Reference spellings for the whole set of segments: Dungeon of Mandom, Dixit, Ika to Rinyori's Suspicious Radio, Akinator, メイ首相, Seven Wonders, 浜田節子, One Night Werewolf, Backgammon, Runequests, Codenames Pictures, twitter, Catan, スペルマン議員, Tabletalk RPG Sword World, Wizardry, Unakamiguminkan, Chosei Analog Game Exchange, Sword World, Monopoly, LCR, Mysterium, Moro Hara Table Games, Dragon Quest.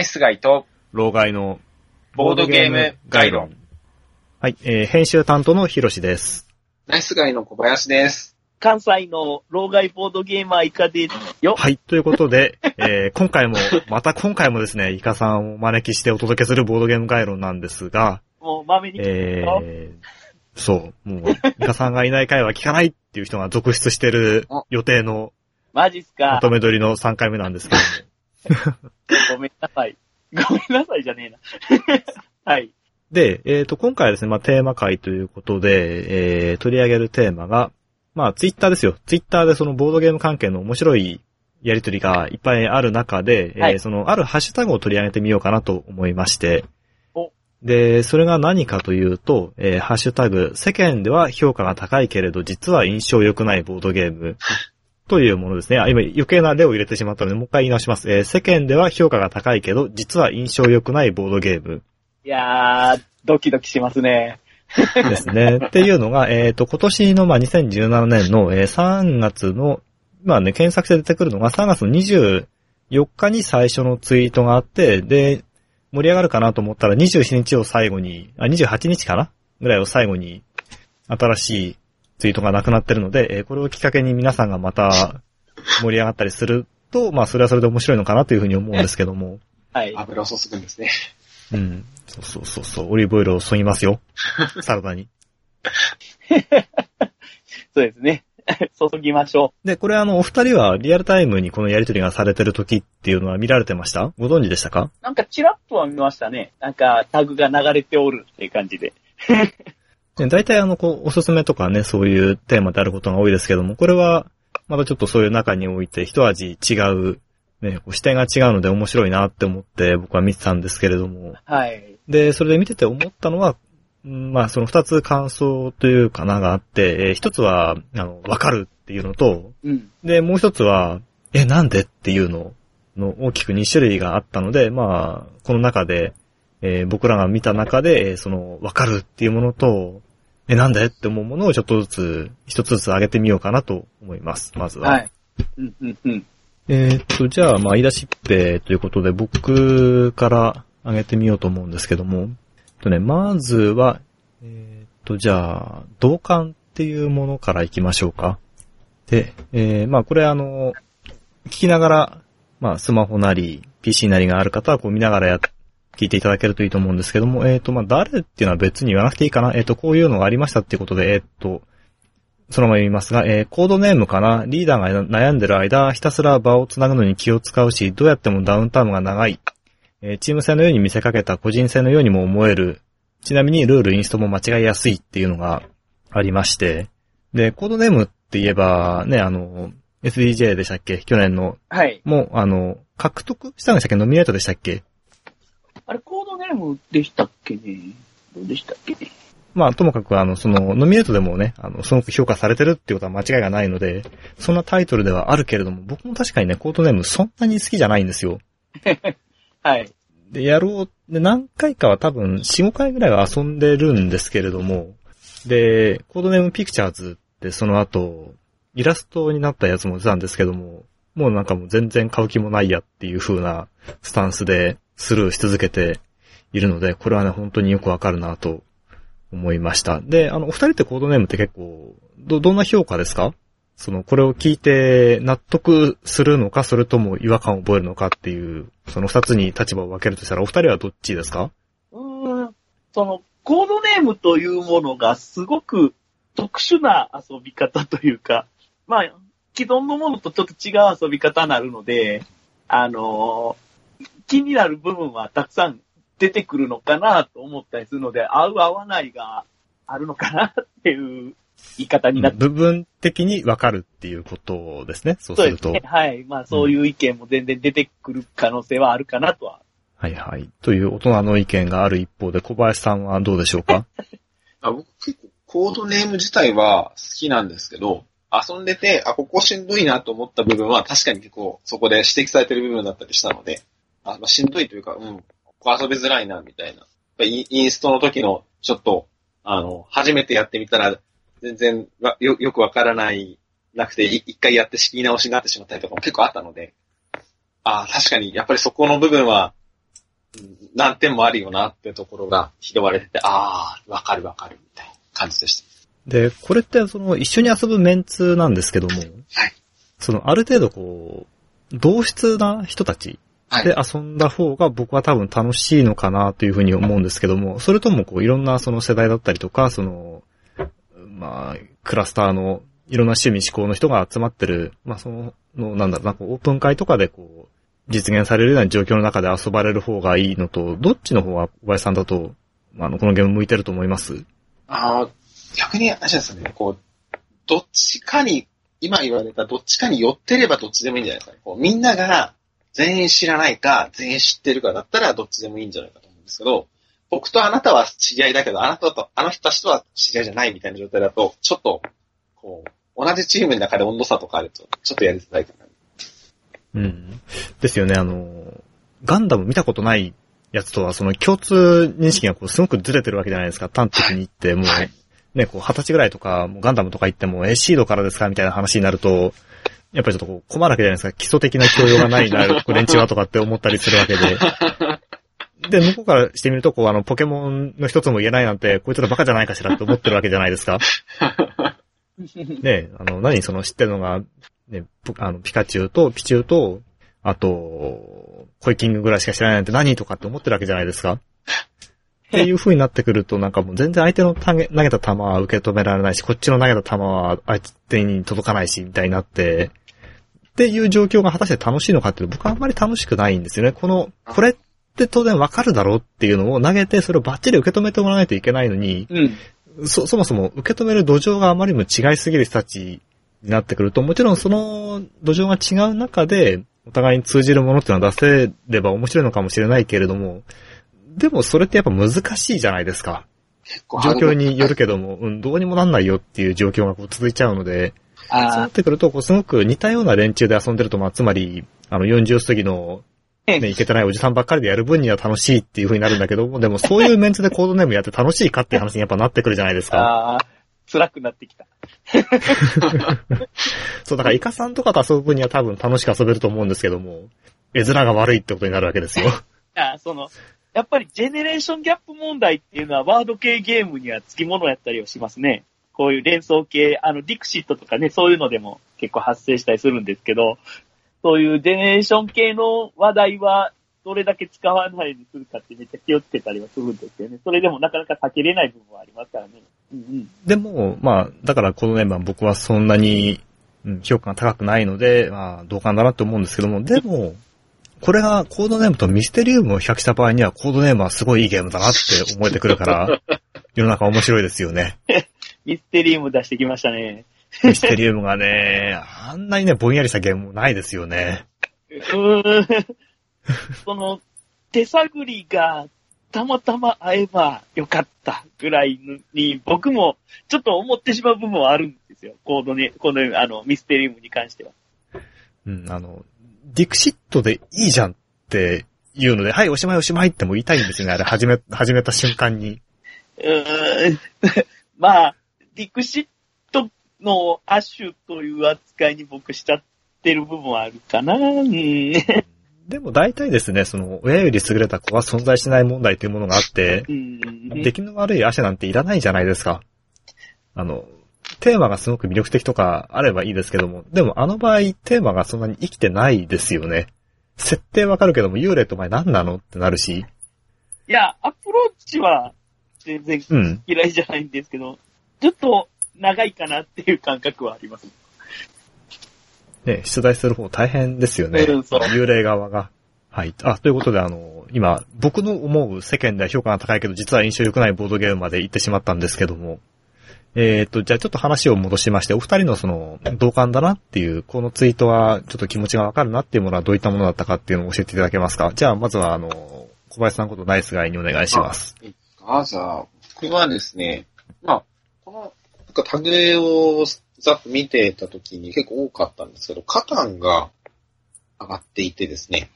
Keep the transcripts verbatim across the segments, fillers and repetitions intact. ナイスガイと老害のボードゲーム概論。はい、えー、編集担当のひろしです。ナイスガイの小林です。関西の老害ボードゲーマーイカですよ。はい、ということで、えー、今回もまた今回もですね、イカさんをお招きしてお届けするボードゲーム概論なんですが、もうまめに聞くよ。えー、そう、もうイカさんがいない回は聞かないっていう人が続出してる予定のマジっすか。まとめ撮りのさんかいめなんですけど。ごめんなさい。ごめんなさいじゃねえな。はい。で、えっ、ー、と、今回はですね、まあ、テーマ会ということで、えー、取り上げるテーマが、まあ、ツイッターですよ。ツイッターでそのボードゲーム関係の面白いやりとりがいっぱいある中で、はい、えー、その、あるハッシュタグを取り上げてみようかなと思いまして、おで、それが何かというと、えー、ハッシュタグ、世間では評価が高いけれど、実は印象良くないボードゲーム。というものですね。今余計な例を入れてしまったのでもう一回言い直します。えー、世間では評価が高いけど実は印象良くないボードゲーム。いやードキドキしますね。ですね。っていうのがえっ、ー、と今年のまあにせんじゅうななねんの、えー、さんがつのまあね検索で出てくるのがさんがつのにじゅうよっかに最初のツイートがあってで盛り上がるかなと思ったらにじゅうしちにちを最後にあにじゅうはちにちかなぐらいを最後に新しいツイートがなくなってるので、えー、これをきっかけに皆さんがまた盛り上がったりすると、まあそれはそれで面白いのかなというふうに思うんですけども。はい。油を注ぐんですね。うん。そうそうそうそう。オリーブオイルを注ぎますよ。サラダに。そうですね。注ぎましょう。で、これあのお二人はリアルタイムにこのやりとりがされてる時っていうのは見られてました？ご存知でしたか？なんかチラッとは見ましたね。なんかタグが流れておるっていう感じで。大体あの、こう、おすすめとかね、そういうテーマであることが多いですけども、これは、またちょっとそういう中において、一味違う、ね、視点が違うので面白いなって思って僕は見てたんですけれども。はい。で、それで見てて思ったのは、まあ、その二つ感想というかながあって、一つは、あの、わかるっていうのと、うん、で、もう一つは、え、なんでっていうのの大きくに種類があったので、まあ、この中で、えー、僕らが見た中で、その、わかるっていうものと、え、なんでって思うものをちょっとずつ、一つずつ上げてみようかなと思います。まずは。はい。うんうんうん。えー、っと、じゃあ、まあ、言い出しっぺということで、僕から上げてみようと思うんですけども。えっとね、まずは、えー、っと、じゃあ、同感っていうものからいきましょうか。で、えー、まあ、これあの、聞きながら、まあ、スマホなり、ピーシー なりがある方は、こう見ながらやって、聞いていただけるといいと思うんですけども、えっ、ー、と、まあ、誰っていうのは別に言わなくていいかな。えっ、ー、と、こういうのがありましたっていうことで、えっ、ー、と、そのまま言いますが、えー、コードネームかな。リーダーが悩んでる間、ひたすら場をつなぐのに気を使うし、どうやってもダウンタイムが長い。えー、チーム戦のように見せかけた個人戦のようにも思える。ちなみにルールインストも間違いやすいっていうのがありまして。で、コードネームって言えば、ね、あの、エスディージェー でしたっけ去年の。はい。もう、あの、獲得したんでしたっけノミネートでしたっけあれ、コードネームでしたっけねどうでしたっけねまあ、ともかく、あの、その、ノミネートでもね、あの、すごく評価されてるっていうことは間違いがないので、そんなタイトルではあるけれども、僕も確かにね、コードネームそんなに好きじゃないんですよ。はい。で、やろう、で、何回かは多分、よん、ごかいぐらいは遊んでるんですけれども、で、コードネームピクチャーズってその後、イラストになったやつも出たんですけども、もうなんかもう全然買う気もないやっていう風なスタンスで、スルーし続けているので、これはね、本当によくわかるなと思いました。で、あの、お二人ってコードネームって結構、ど、どんな評価ですか？その、これを聞いて納得するのか、それとも違和感を覚えるのかっていう、その二つに立場を分けるとしたら、お二人はどっちですか？うーん、その、コードネームというものがすごく特殊な遊び方というか、まあ、既存のものとちょっと違う遊び方になるので、あのー、気になる部分はたくさん出てくるのかなと思ったりするので、合う合わないがあるのかなっていう言い方になって、うん、部分的に分かるっていうことですね。そうすると。そうですね。はい。まあそういう意見も全然出てくる可能性はあるかなとは。うん、はいはい。という大人の意見がある一方で、小林さんはどうでしょうか？あ、僕結構コードネーム自体は好きなんですけど、遊んでて、あ、ここしんどいなと思った部分は確かに結構そこで指摘されてる部分だったりしたので、あまあ、しんどいというか、うん、ここ遊びづらいな、みたいな。インストの時の、ちょっと、あの、初めてやってみたら、全然よ、よくわからない、なくて、一回やって仕切り直しになってしまったりとかも結構あったので、ああ、確かに、やっぱりそこの部分は、難点もあるよなってところが拾われてて、ああ、わかるわかるみたいな感じでした。で、これってその一緒に遊ぶメンツなんですけども、はい、そのある程度こう、同質な人たちで遊んだ方が僕は多分楽しいのかなというふうに思うんですけども、それともこういろんなその世代だったりとか、その、まあ、クラスターのいろんな趣味思考の人が集まってる、まあその、のなんだろうな、オープン会とかでこう、実現されるような状況の中で遊ばれる方がいいのと、どっちの方は小林さんだと、あの、このゲーム向いてると思います？ああ、逆に、あれですね、こう、どっちかに、今言われたどっちかに寄ってればどっちでもいいんじゃないですかね。こう、みんなが全員知らないか、全員知ってるかだったらどっちでもいいんじゃないかと思うんですけど、僕とあなたは知り合いだけど、あなたと、あの人たちとは知り合いじゃないみたいな状態だと、ちょっと、こう、同じチームの中で温度差とかあると、ちょっとやりづらいかな。うん。ですよね、あの、ガンダム見たことないやつとは、その共通認識がこうすごくずれてるわけじゃないですか。端的に言って、もう、はい、ね、こう、二十歳ぐらいとか、もうガンダムとか言っても、え、シードからですかみたいな話になると、やっぱりちょっとこう困るわけじゃないですか。基礎的な教養がないな、連中はとかって思ったりするわけで。で、向こうからしてみると、こう、あの、ポケモンの一つも言えないなんて、こいつらバカじゃないかしらって思ってるわけじゃないですか。ね、あの、何その知ってるのが、ね、あの、ピカチュウとピチュウと、あと、コイキングぐらいしか知らないなんて何とかって思ってるわけじゃないですか。っていう風になってくると、なんかもう全然相手の投げ、投げた球は受け止められないし、こっちの投げた球は相手に届かないし、みたいになって、っていう状況が果たして楽しいのかっていうと、僕はあんまり楽しくないんですよね。この、これって当然わかるだろうっていうのを投げて、それをバッチリ受け止めてもらわないといけないのに、うん、そ、そもそも受け止める土壌があまりにも違いすぎる人たち、になってくると、もちろんその土壌が違う中で、お互いに通じるものっていうのは出せれば面白いのかもしれないけれども、でもそれってやっぱ難しいじゃないですか。状況によるけども、うん、どうにもなんないよっていう状況がこう続いちゃうので、そうなってくると、こうすごく似たような連中で遊んでると、まあ、つまり、あの、よんじゅう過ぎの、ね、いけてないおじさんばっかりでやる分には楽しいっていう風になるんだけども、でもそういうメンツでコードネームやって楽しいかっていう話にやっぱなってくるじゃないですか。あー辛くなってきた。そう、だからイカさんとかと遊ぶ分には多分楽しく遊べると思うんですけども、絵面が悪いってことになるわけですよ。あ、その、やっぱりジェネレーションギャップ問題っていうのはワード系ゲームには付き物やったりをしますね。こういう連想系、あの、ディクシットとかね、そういうのでも結構発生したりするんですけど、そういうジェネレーション系の話題はどれだけ使わないようにするかってめっちゃ気をつけたりはするんですよね。それでもなかなか避けれない部分はありますからね。うんうん、でも、まあ、だからこのメンバー僕はそんなに評価が高くないので、まあ、同感だなって思うんですけども、でも、これがコードネームとミステリウムを比較した場合には、コードネームはすごいいいゲームだなって思えてくるから、世の中面白いですよね。ミステリウム出してきましたね。ミステリウムがね、あんなにね、ぼんやりしたゲームないですよね。うーん。その、手探りがたまたま会えばよかったぐらいに、僕もちょっと思ってしまう部分はあるんですよ。コードね、この、あの、ミステリウムに関しては。うん、あの、ディクシットでいいじゃんって言うので、はい、おしまいおしまいっても言いたいんですよね。あれ、始め、始めた瞬間に。うーん。まあ、ディクシットの亜種という扱いに僕しちゃってる部分はあるかな。うんでも大体ですね、その、親より優れた子は存在しない問題というものがあって、出来の悪い亜種なんていらないじゃないですか。あの、テーマがすごく魅力的とかあればいいですけども、でもあの場合、テーマがそんなに生きてないですよね。設定わかるけども、幽霊とお前何なのってなるし。いや、アプローチは全然嫌いじゃないんですけど、うん、ちょっと長いかなっていう感覚はあります。ね、出題する方大変ですよね。幽霊側が。はい。あ、ということで、あの、今、僕の思う世間では評価が高いけど、実は印象良くないボードゲームまで行ってしまったんですけども。えー、っと、じゃあちょっと話を戻しまして、お二人のその、同感だなっていう、このツイートは、ちょっと気持ちがわかるなっていうものはどういったものだったかっていうのを教えていただけますか？じゃあ、まずは、あの、小林さんことナイスガイにお願いします。あ、じゃあ、僕はですね、まあ、この、なんかタグを、ざっと見てたときに結構多かったんですけど、カタンが上がっていてですね。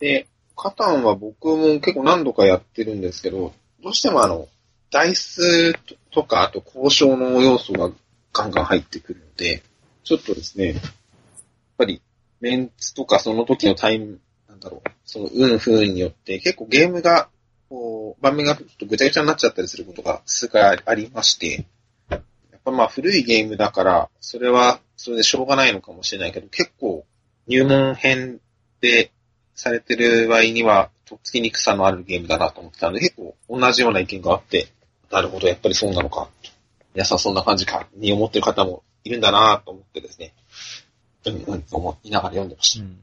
で、カタンは僕も結構何度かやってるんですけど、どうしてもあの、ダイスとか、あと交渉の要素がガンガン入ってくるので、ちょっとですね、やっぱりメンツとかその時のタイム、なんだろう、その運不運によって結構ゲームがこう盤面がちょっとぐちゃぐちゃになっちゃったりすることが数回ありまして、やっぱまあ古いゲームだからそれはそれでしょうがないのかもしれないけど、結構入門編でされてる場合にはとっつきにくさのあるゲームだなと思ってたので、結構同じような意見があって、なるほどやっぱりそうなのか、皆さんそんな感じかに思ってる方もいるんだなと思ってですね、うんうんと思いながら読んでました、うん、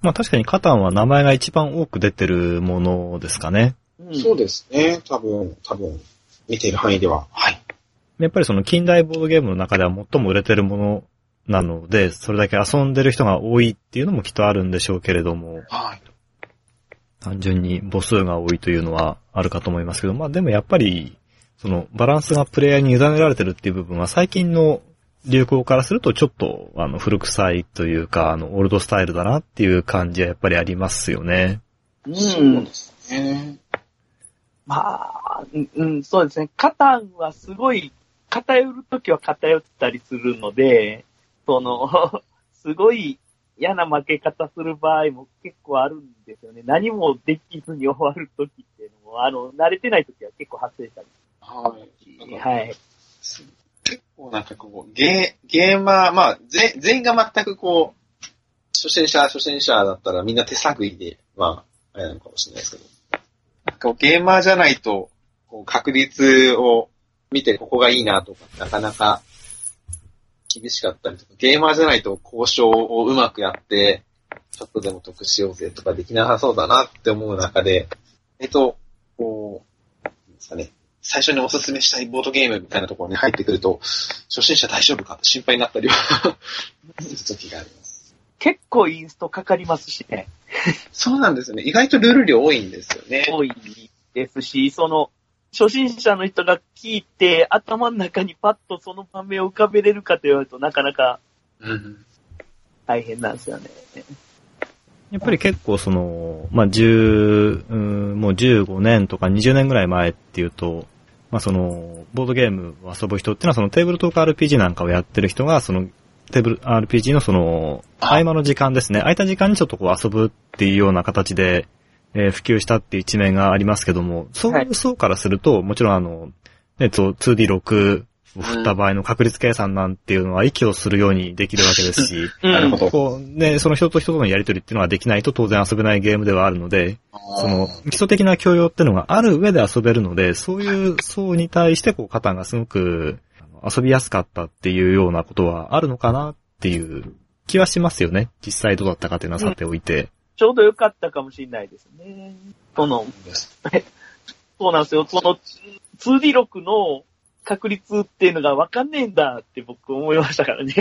まあ確かにカタンは名前が一番多く出てるものですかね、うん、そうですね、多分多分見ている範囲では、はい、やっぱりその近代ボードゲームの中では最も売れてるものなので、それだけ遊んでる人が多いっていうのもきっとあるんでしょうけれども、はい、単純に母数が多いというのはあるかと思いますけど、まあでもやっぱりそのバランスがプレイヤーに委ねられてるっていう部分は最近の流行からするとちょっとあの古臭いというか、あのオールドスタイルだなっていう感じはやっぱりありますよね。うん、そうですね。まあ、うん、そうですね。カタンはすごい偏るときは偏ったりするので、そのすごい嫌な負け方する場合も結構あるんですよね。何もできずに終わるときっていうのも、あの慣れてないときは結構発生したり。はい。はい。結構なんかこう、ゲー、ゲーマー、まあ、ぜ、全員が全くこう、初心者、初心者だったらみんな手探りで、まあ、あれなのかもしれないですけど、なんかゲーマーじゃないと、こう、確率を見てここがいいなとか、なかなか厳しかったりとか、ゲーマーじゃないと交渉をうまくやって、ちょっとでも得しようぜとかできなさそうだなって思う中で、えっと、こう、なんですかね、最初におすすめしたいボードゲームみたいなところに入ってくると、初心者大丈夫かって心配になったりはする時があります。結構インストかかりますしね。そうなんですよね。意外とルール量多いんですよね。多いですし、その、初心者の人が聞いて、頭の中にパッとその場面を浮かべれるかと言われると、なかなか、大変なんですよね。うんやっぱり結構その、まあ、十、もうじゅうごねんとかにじゅうねんぐらい前っていうと、まあ、その、ボードゲームを遊ぶ人っていうのはそのテーブルトーク アールピージー なんかをやってる人が、その、テーブル アールピージー のその、合間の時間ですね、空いた時間にちょっとこう遊ぶっていうような形で、えー、普及したっていう一面がありますけども、そういう層からすると、もちろんあの、ね、ツーディーシックス、振った場合の確率計算なんていうのは息をするようにできるわけですし、なるほど。こうね、その人と人とのやりとりっていうのはできないと当然遊べないゲームではあるので、その基礎的な教養っていうのがある上で遊べるので、そういう層に対してこうカタンがすごく遊びやすかったっていうようなことはあるのかなっていう気はしますよね。実際どうだったかっていうのはさておいて、うん、ちょうど良かったかもしれないですね。そのそうなんですよ。その ツーディーシックス の確率っていうのが分かんねえんだって僕思いましたからね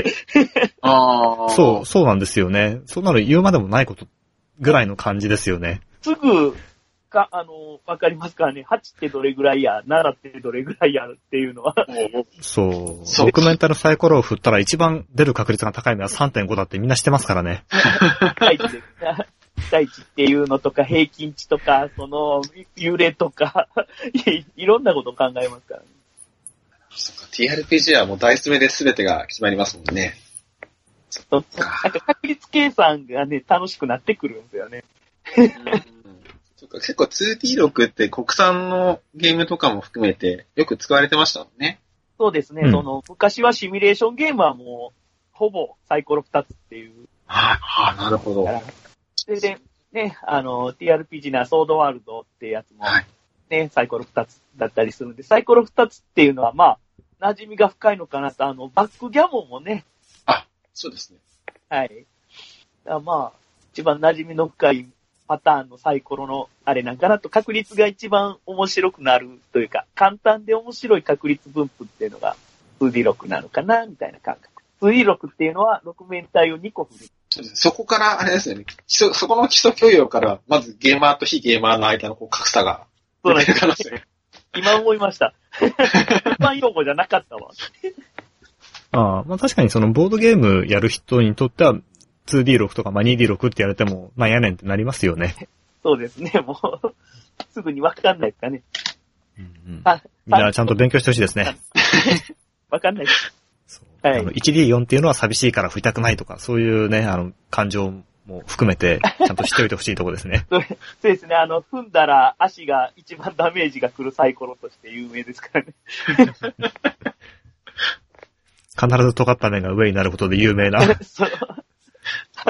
あ。そう、そうなんですよね。そんなの言うまでもないことぐらいの感じですよね。すぐ、か、あの、分かりますからね。はちってどれぐらいや、ななってどれぐらいやっていうのは。そう。ドキュメンタルサイコロを振ったら一番出る確率が高いのは さんてんご だってみんな知ってますからね。大地です。大地っていうのとか、平均値とか、その、幽霊とか、いろんなこと考えますからね。そっか、ティーアールピージー はもうダイス目で全てが決まりますもんね。ちょっと、なんか確率計算がね、楽しくなってくるんですよね。そっか、結構 ツーディーシックス って国産のゲームとかも含めてよく使われてましたもんね。そうですね、うん、その、昔はシミュレーションゲームはもう、ほぼサイコロふたつっていう。はあ、はあ、なるほど。それで、ね、あの、ティーアールピージー なソードワールドってやつも、はいね、サイコロふたつだったりするんで、サイコロふたつっていうのは、まあ、馴染みが深いのかなと、あの、バックギャモンもね。あ、そうですね。はい。だまあ、一番馴染みの深いパターンのサイコロのあれなんかなと、確率が一番面白くなるというか、簡単で面白い確率分布っていうのが、ツーディーシックス なのかな、みたいな感覚。ツーディーシックス っていうのは、ろく面体をにこ振る。そこから、あれですよね、基礎、そこの基礎教養から、まずゲーマーと非ゲーマーの間のこう格差が、そうなんですね。今思いました。一般用語じゃなかったわ。ああ、まあ確かにそのボードゲームやる人にとっては ツーディーシックス とか、まあ、ツーディーシックス ってやれてもなんやねんってなりますよね。そうですね、もうすぐにわかんないですかね。うんうん。みんなちゃんと勉強してほしいですね。わかんないです。そう。はい。あの いちディーよん っていうのは寂しいから振りたくないとか、そういうね、あの感情も含めて、ちゃんと知っておいてほしいとこですね。そうですね。あの、踏んだら足が一番ダメージが来るサイコロとして有名ですからね。必ず尖った面が上になることで有名な。そう。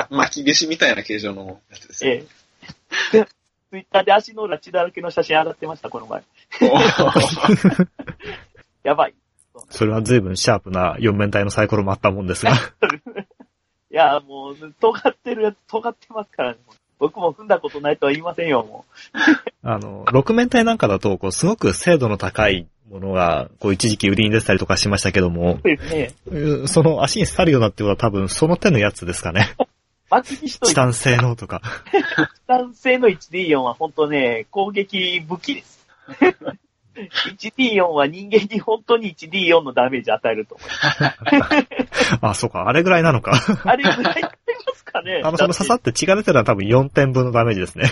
巻き消しみたいな形状のやつですね。ええ。ツイッターで足の裏血だらけの写真上がってました、この前。やばい。それは随分シャープな四面体のサイコロもあったもんですが。いや、もう、尖ってるやつ、尖ってますからね。僕も踏んだことないとは言いませんよ、もう。あの、六面体なんかだと、こう、すごく精度の高いものが、こう、一時期売りに出てたりとかしましたけども。そうですね。その足に刺さるようなってことは多分、その手のやつですかね。巻き消しといて。チタン製のとか。チタン製の いちディーよん は本当ね、攻撃武器です。いちディーよん は人間に本当に いちディーよん のダメージ与えると思います。あ、そうか。あれぐらいなのか。あれぐらいになりますかね。あの、その刺さって血が出てるのは多分よんてんぶんのダメージですね。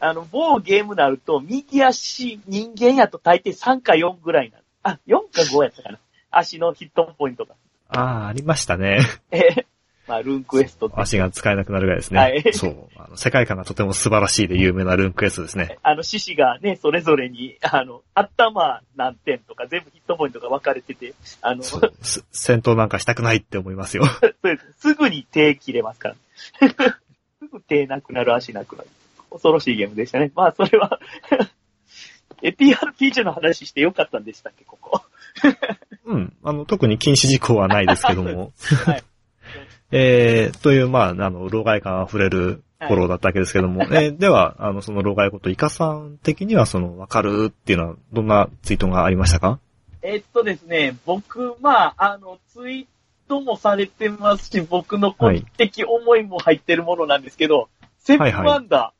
あの、某ゲームになると、右足、人間やと大抵さんかよんぐらいになる。あ、よんかごやったかな。足のヒットポイントが。ああ、ありましたね。えー、まあ、ルーンクエストって。足が使えなくなるぐらいですね。はい。そう。あの世界観がとても素晴らしいで有名なルーンクエストですね。あの、獅子がね、それぞれに、あの、頭何点とか全部ヒットポイントが分かれてて、あの、戦闘なんかしたくないって思いますよ。そうです。すぐに手切れますから。すぐ手なくなる、足なくなる。恐ろしいゲームでしたね。まあ、それは、え、ティーアールピージー の話してよかったんでしたっけ、ここ。うん。あの、特に禁止事項はないですけども。はい。えー、という、まあ、あの、老害感溢れるフォローだったわけですけども、はい、えー、では、あの、その老害こと、イカさん的には、その、わかるっていうのは、どんなツイートがありましたか？えー、っとですね、僕、まあ、あの、ツイートもされてますし、僕の個人的思いも入ってるものなんですけど、はい、セブンワンダー。はいはい、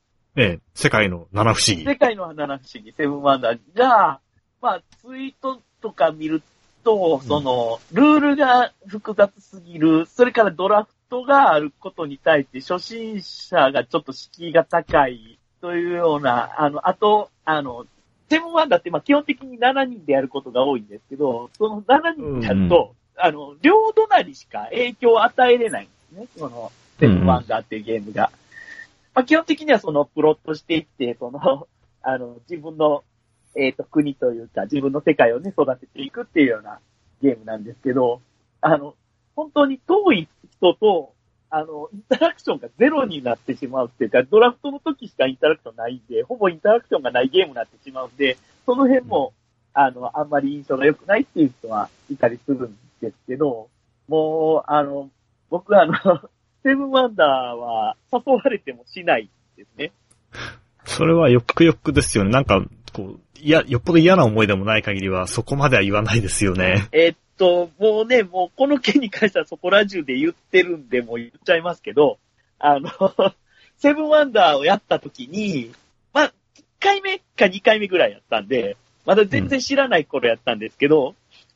えー、世界の七不思議。世界の七不思議、セブンワンダーが、まあ、ツイートとか見ると、と、その、ルールが複雑すぎる、それからドラフトがあることに対して、初心者がちょっと敷居が高い、というような、あの、あと、あの、セブンワンダーって、ま、基本的にしちにんでやることが多いんですけど、そのしちにんだと、うん、あの、両隣しか影響を与えれないんですね、その、セブンワンダーっていうゲームが。まあ、基本的にはその、プロットしていって、その、あの、自分の、えっと、国というか、自分の世界をね、育てていくっていうようなゲームなんですけど、あの、本当に遠い人と、あの、インタラクションがゼロになってしまうっていうか、ドラフトの時しかインタラクションないんで、ほぼインタラクションがないゲームになってしまうんで、その辺も、あの、あんまり印象が良くないっていう人はいたりするんですけど、もう、あの、僕はあの、セブンワンダーは誘われてもしないですね。それはよくよくですよね。なんか、こう、いや、よっぽど嫌な思いでもない限りは、そこまでは言わないですよね。えー、っと、もうね、もうこの件に関してはそこら中で言ってるんで、もう言っちゃいますけど、あの、セブンワンダーをやった時に、まあ、いっかいめかにかいめぐらいやったんで、まだ全然知らない頃やったんですけど、うん、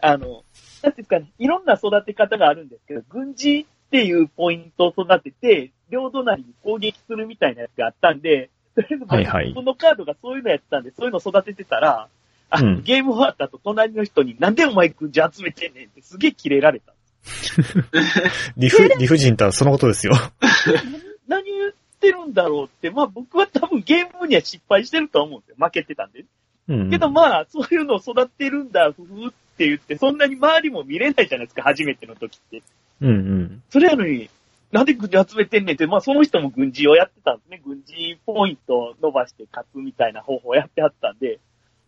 あの、なんていうかね、いろんな育て方があるんですけど、軍事っていうポイントを育てて、両隣に攻撃するみたいなやつがあったんで、とりあえず、はいはい、そのカードがそういうのやってたんで、そういうの育ててたら、あ、うん、ゲーム終わった後、隣の人に、なんでお前軍事集めてんねんってすげえキレられた。理不、理不尽とはそのことですよ。何言ってるんだろうって、まあ僕は多分ゲームには失敗してるとは思うんですよ。負けてたんで。うん、けどまあ、そういうのを育てるんだ、ふふって言って、そんなに周りも見れないじゃないですか、初めての時って。うんうん。それやのに、なんで軍事集めてんねんって、まあその人も軍事をやってたんですね。軍事ポイントを伸ばして勝つみたいな方法をやってはったんで。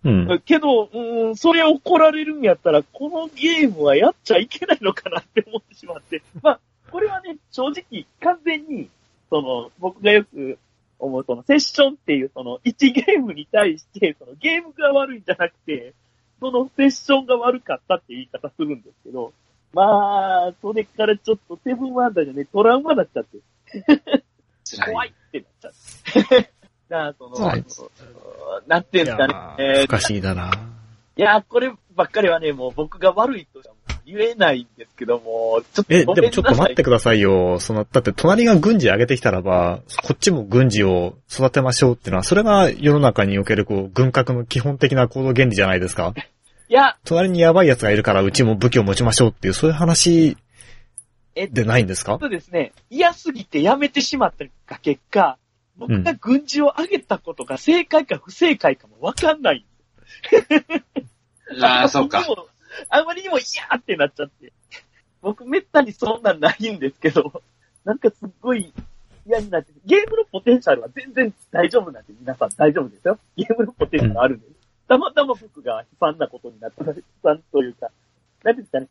うん。けど、うん、それ怒られるんやったら、このゲームはやっちゃいけないのかなって思ってしまって。まあ、これはね、正直、完全に、その、僕がよく思う、その、セッションっていう、その、いちゲームに対して、その、ゲームが悪いんじゃなくて、そのセッションが悪かったって言い方するんですけど、まあ、それからちょっとセブンワンダーじゃね、トラウマだっちゃって。怖いってなっちゃって。なあ、その、なんていうんですかね。えー、不可思議だな。いや、こればっかりはね、もう僕が悪いとは言えないんですけども、ちょっと。え、でもちょっと待ってくださいよ。その、だって隣が軍事上げてきたらば、こっちも軍事を育てましょうっていうのは、それが世の中におけるこう、軍拡の基本的な行動原理じゃないですか。いや、隣にやばい奴がいるからうちも武器を持ちましょうっていう、そういう話でないんですか？そうですね。嫌すぎてやめてしまったが結果、僕が軍事を挙げたことが正解か不正解かもわかんない。ああ、そうか。あまりにも嫌ってなっちゃって。僕めったにそんなんないんですけど、なんかすっごい嫌になって、ゲームのポテンシャルは全然大丈夫なんで、皆さん大丈夫ですよ。ゲームのポテンシャルあるんです。うん、たまたま僕が悲惨なことになった、悲惨というか、なんて言ったね、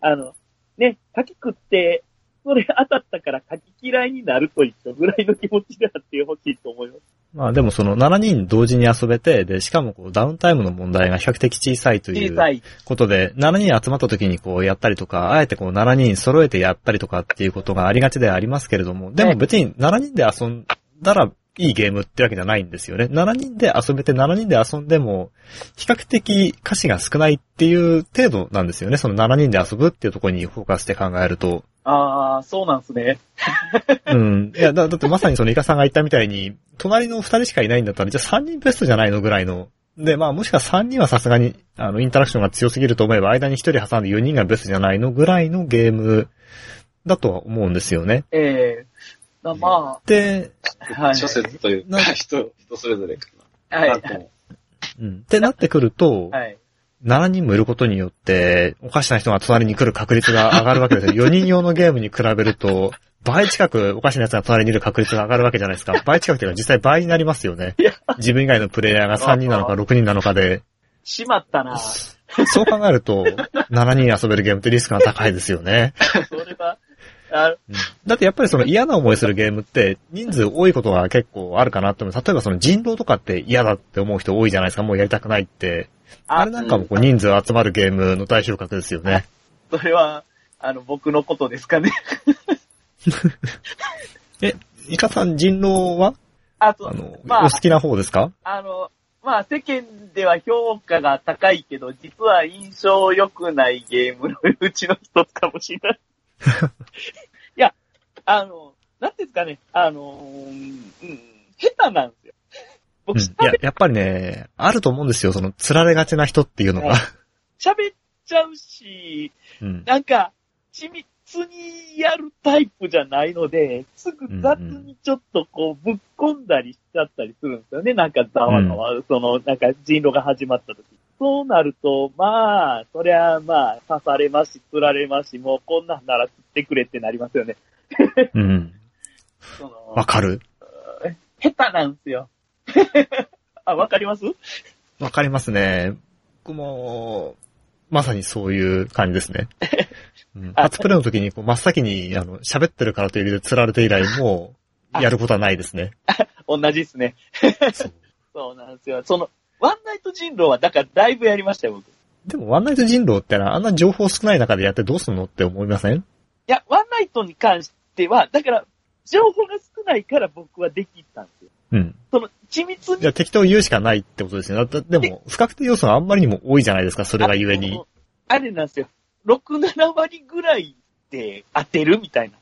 あの、ね、柿食って、それ当たったから柿嫌いになるといったぐらいの気持ちであってほしいと思います。まあでもそのしちにん同時に遊べて、で、しかもこうダウンタイムの問題が比較的小さいということで、しちにん集まった時にこうやったりとか、あえてこうしちにん揃えてやったりとかっていうことがありがちではありますけれども、でも別にしちにんで遊んだらいいゲームってわけじゃないんですよね。しちにんで遊べてしちにんで遊んでも、比較的価値が少ないっていう程度なんですよね。そのしちにんで遊ぶっていうところにフォーカスして考えると。ああ、そうなんですね。うん。いやだ、だってまさにそのイカさんが言ったみたいに、隣のふたりしかいないんだったら、じゃあさんにんベストじゃないのぐらいの。で、まあもしかさんにんはさすがに、あの、インタラクションが強すぎると思えば、間にひとり挟んでよにんがベストじゃないのぐらいのゲームだとは思うんですよね。ええー。まあ。で、はい、諸説というか、人、人それぞれかな。はい。うん。ってなってくると、はい。しちにんもいることによって、おかしな人が隣に来る確率が上がるわけですよ。よにん用のゲームに比べると、倍近くおかしな奴が隣にいる確率が上がるわけじゃないですか。倍近くというか実際倍になりますよね。自分以外のプレイヤーがさんにんなのかろくにんなのかで。しまったな。そう考えると、しちにん遊べるゲームってリスクが高いですよね。それはある。だってやっぱりその嫌な思いするゲームって人数多いことが結構あるかなって思う。例えばその人狼とかって嫌だって思う人多いじゃないですか。もうやりたくないって。あれなんかもこう人数集まるゲームの代表格ですよね。それは、あの、僕のことですかね。え、イカさん人狼はあと、あの、まあ、お好きな方ですか？あの、まあ世間では評価が高いけど、実は印象良くないゲームのうちの一つかもしれない。いや、あの、なんですかね、あの、うん、下手なんですよ。僕、うん、いや、やっぱりね、あると思うんですよ、その、釣られがちな人っていうのが。喋っちゃうし、うん、なんか、緻密にやるタイプじゃないので、すぐ雑にちょっとこう、ぶっ込んだりしちゃったりするんですよね、なんかざわざわ、うん、その、なんか人狼が始まった時。そうなると、まあ、そりゃ、まあ、刺されますし、釣られますし、もうこんなんなら釣ってくれってなりますよね。うん。その、わかる？下手なんですよ。あ、わかります？わかりますね。僕も、まさにそういう感じですね。うん、初プレイの時にこう、真っ先に、あの、喋ってるからという理由で釣られて以来、もう、やることはないですね。同じですね。そう。そうなんですよ。その、ワンナイト人狼はだからだいぶやりましたよ、僕。でもワンナイト人狼ってな、あんな情報少ない中でやってどうすんのって思いません？いや、ワンナイトに関しては、だから、情報が少ないから僕はできたんですよ。うん。その、緻密に。じゃあ適当言うしかないってことですよね。だってでも、不確定要素があんまりにも多いじゃないですか、それがゆえに。あれなんですよ。ろく、なな割ぐらいで当てるみたいな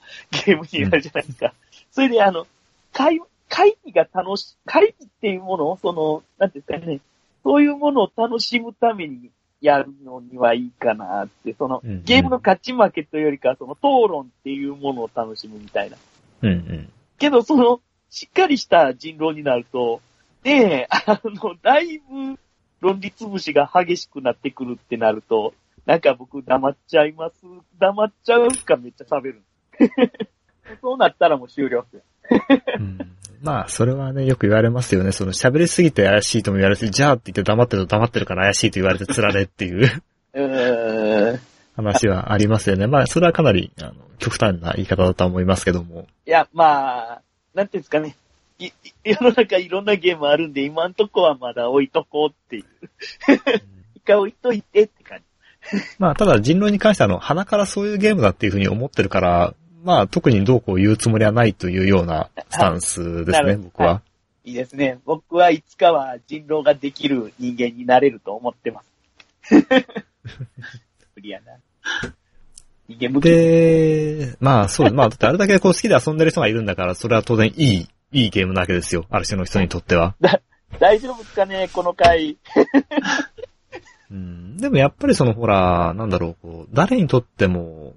ゲームになるじゃないですか。うん、それであの、会話、会議が楽し、会議っていうものを、その、なんていうんですかね、そういうものを楽しむためにやるのにはいいかなって、その、うんうん、ゲームの勝ち負けというよりかは、その、討論っていうものを楽しむみたいな。うんうん。けど、その、しっかりした人狼になると、ねえ、あの、だいぶ論理潰しが激しくなってくるってなると、なんか僕黙っちゃいます。黙っちゃうかめっちゃ喋る。そうなったらもう終了ですよ。うんまあ、それはね、よく言われますよね。その、喋りすぎて怪しいとも言われて、じゃあって言って黙ってると黙ってるから怪しいと言われて釣られっていう話はありますよね。まあ、それはかなりあの極端な言い方だとは思いますけども。いや、まあ、なんていうんですかね。い世の中いろんなゲームあるんで、今んとこはまだ置いとこうっていう。一回置いといてって感じ。まあ、ただ人狼に関しては、あの、鼻からそういうゲームだっていうふうに思ってるから、まあ、特にどうこう言うつもりはないというようなスタンスですね、僕は、はい。いいですね。僕はいつかは人狼ができる人間になれると思ってます。無理やな。人間向き。で、まあそう、まあだってあれだけこう好きで遊んでる人がいるんだから、それは当然いい、いいゲームなわけですよ。ある種の人にとっては。だ大丈夫ですかね、この回。うん、でもやっぱりそのほら、なんだろう、こう誰にとっても、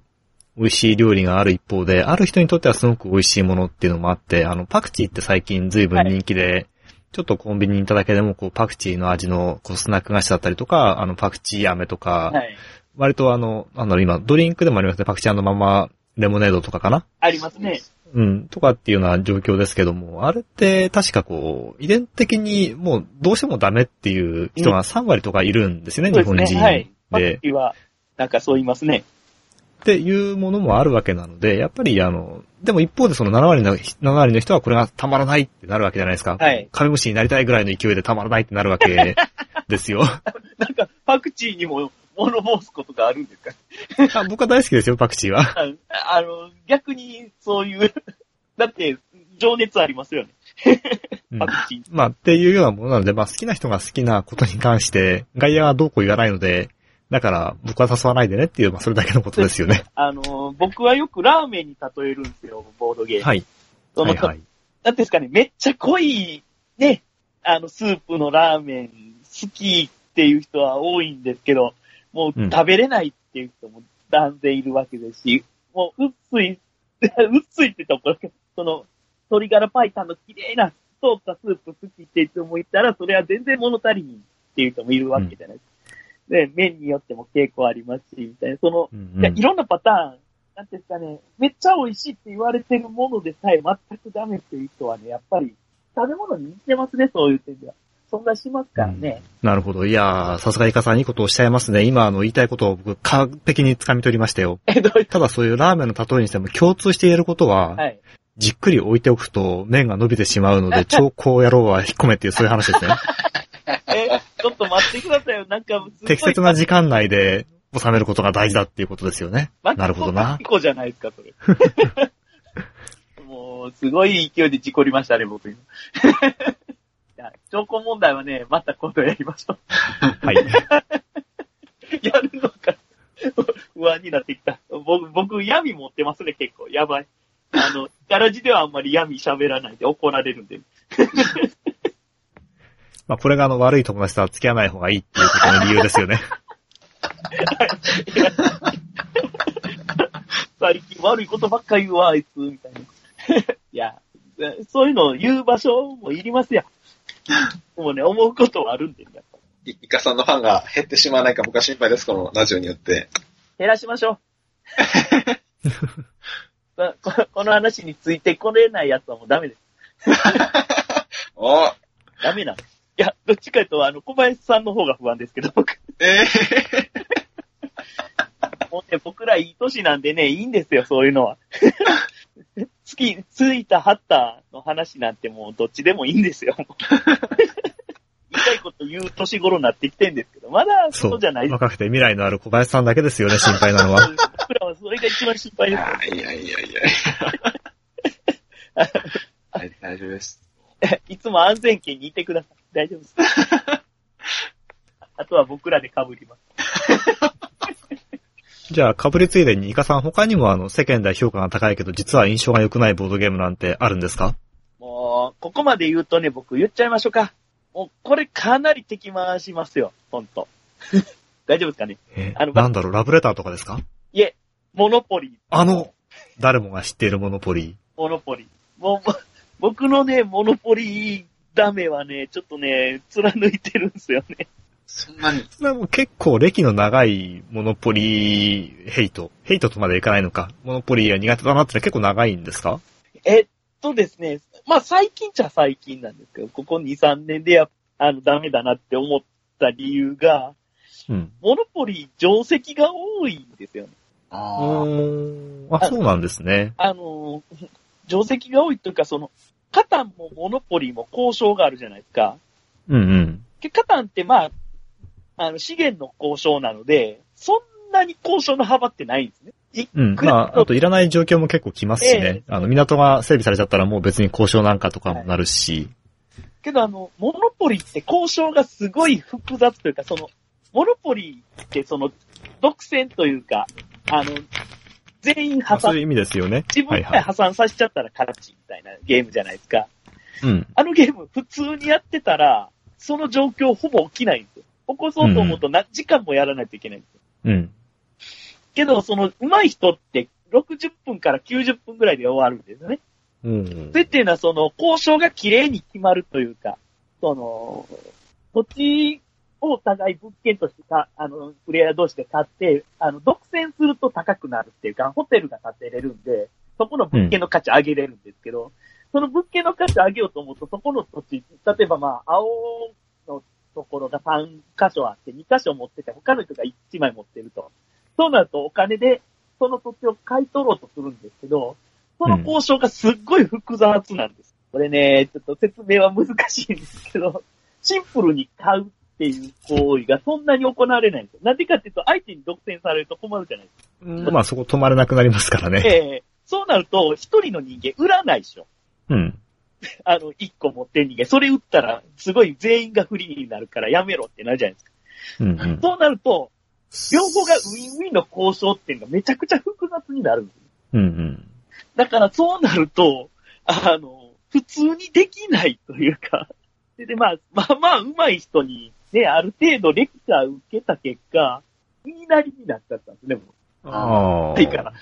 美味しい料理がある一方で、ある人にとってはすごく美味しいものっていうのもあって、あの、パクチーって最近随分人気で、はい、ちょっとコンビニに行っただけでも、こう、パクチーの味の、こう、スナック菓子だったりとか、あの、パクチー飴とか、はい、割とあの、なんだろう、今、ドリンクでもありますね。パクチーのまま、レモネードとかかな？ありますね。うん、とかっていうような状況ですけども、あれって確かこう、遺伝的にもうどうしてもダメっていう人がさん割とかいるんですよね、うん、日本人で。そうですね、はい。パクチーは、なんかそう言いますね。っていうものもあるわけなので、やっぱりあの、でも一方でそのなな割の、なな割の人はこれがたまらないってなるわけじゃないですか。はい。カメムシになりたいぐらいの勢いでたまらないってなるわけですよ。なんか、パクチーにも、物申すことがあるんですか？あ、僕は大好きですよ、パクチーは。あ, あの、逆にそういう、だって情熱ありますよね。パクチー、うん。まあっていうようなものなので、まあ好きな人が好きなことに関して、外野はどうこう言わないので、だから僕は誘わないでねっていう、まあそれだけのことですよね。あの、僕はよくラーメンに例えるんですよ、ボードゲーム。はい。その、はいはい、なんですかね、めっちゃ濃い、ね、あの、スープのラーメン好きっていう人は多いんですけど、もう食べれないっていう人も断然いるわけですし、うん、もううっつい、うっついって言ったら、その、鶏ガラパイタンの綺麗なソーススープ好きって人もいたら、それは全然物足りないっていう人もいるわけじゃないですか。うん、で、麺によっても傾向ありますし、みたいな、その、うんうん、いや、いろんなパターン、なんていうんですかね、めっちゃ美味しいって言われてるものでさえ全くダメっていう人はね、やっぱり食べ物に似てますね、そういう点では。そんなしますからね。うん、なるほど。いやー、さすがイカさんいいことをおっしゃいますね。今、あの、言いたいことを僕、完璧に掴み取りましたよ。ただそういうラーメンの例えにしても共通して言えることは、はい、じっくり置いておくと麺が伸びてしまうので、超高野郎は引っ込めっていう、そういう話ですね。え、ちょっと待ってくださいよ。なんか、適切な時間内で収めることが大事だっていうことですよね。なるほどな。じゃないですか、それ。もう、すごい勢いで事故りましたね、僕。兆候問題はね、また今度やりましょう。はい。やるのか。不安になってきた。僕、僕、闇持ってますね、結構。やばい。あの、ガラジではあんまり闇喋らないで怒られるんで。まあ、これがあの、悪い友達とは付き合わない方がいいっていうことの理由ですよね。最近悪いことばっか言うわ、あいつ、みたいな。いや、そういうのを言う場所もいりますや。もうね、思うことはあるんで、やっぱり。イカさんのファンが減ってしまわないか僕は心配です、このラジオによって。減らしましょう。こ, この話についてこれないやつはもうダメです。おダメなの。いや、どっちかというと、あの、小林さんの方が不安ですけど、僕。えー、もうね、僕らいい歳なんでね、いいんですよ、そういうのは。つき、ついたはったの話なんてもうどっちでもいいんですよ。言いたいこと言う年頃になってきてんですけど、まだそうじゃないです。若くて未来のある小林さんだけですよね、心配なのは。僕らはそれが一番心配です。いやいやいやいや。はい、大丈夫です。いつも安全圏にいてください。大丈夫です。あとは僕らで被ります。じゃあ、かぶりついでに、イカさん、他にもあの、世間では評価が高いけど、実は印象が良くないボードゲームなんてあるんですか？もう、ここまで言うとね、僕言っちゃいましょうか。もう、これかなり敵回しますよ、ほんと。大丈夫ですかね？えー、あの、なんだろう、ラブレターとかですか？いえ、モノポリー。あの、誰もが知っているモノポリー。モノポリー。もう、僕のね、モノポリーダメはね、ちょっとね、貫いてるんですよね。そんなに。それはもう結構歴の長いモノポリーヘイト。ヘイトとまでいかないのか。モノポリーが苦手だなってのは結構長いんですか？えっとですね。まあ最近っちゃ最近なんですけど、ここに、さんねんでやあのダメだなって思った理由が、うん、モノポリー定石が多いんですよね。ああ。あ、そうなんですね。あの、定石が多いというか、その、カタンもモノポリーも交渉があるじゃないですか。うんうん。で、カタンってまあ、あの、資源の交渉なので、そんなに交渉の幅ってないんですね。うん。まあ、あといらない状況も結構きますしね。えー、あの、港が整備されちゃったらもう別に交渉なんかとかもなるし。はい、けどあの、モノポリって交渉がすごい複雑というか、その、モノポリってその、独占というか、あの、全員破産。そういう意味ですよね。自分が破産させちゃったら勝ちみたいなゲームじゃないですか。うん。あのゲーム普通にやってたら、その状況ほぼ起きないんですよ。起こそうと思うと何時間もやらないといけないんですよ。うん。けど、その、上手い人ってろくじゅっぷんからきゅうじゅっぷんぐらいで終わるんですよね。うん、うん。それっていうのは、その、交渉が綺麗に決まるというか、その、土地を互い物件としてた、あの、プレイヤー同士で買って、あの、独占すると高くなるっていうか、ホテルが建てれるんで、そこの物件の価値上げれるんですけど、うん、その物件の価値上げようと思うと、そこの土地、例えばまあ、青のところがさんかしょあって、にかしょ持ってて、他の人がいちまい持ってると。そうなるとお金で、その土地を買い取ろうとするんですけど、その交渉がすっごい複雑なんです。うん、これね、ちょっと説明は難しいんですけど、シンプルに買うっていう行為がそんなに行われないんですよ。なんでかっていうと、相手に独占されると困るじゃないですか。まあそこ止まれなくなりますからね。ええー、そうなると、一人の人間売らないでしょ。うん。あの、一個持ってん人間、それ売ったら、すごい全員が不利になるからやめろってなるじゃないですか。うん、うん。そうなると、両方がウィンウィンの交渉っていうのがめちゃくちゃ複雑になるんです。うんうん。だからそうなると、あの、普通にできないというか、で、でまあ、まあまあ上手い人にね、ある程度レクチャー受けた結果、言いなりになっちゃったんですね、もう。ああ。はいから。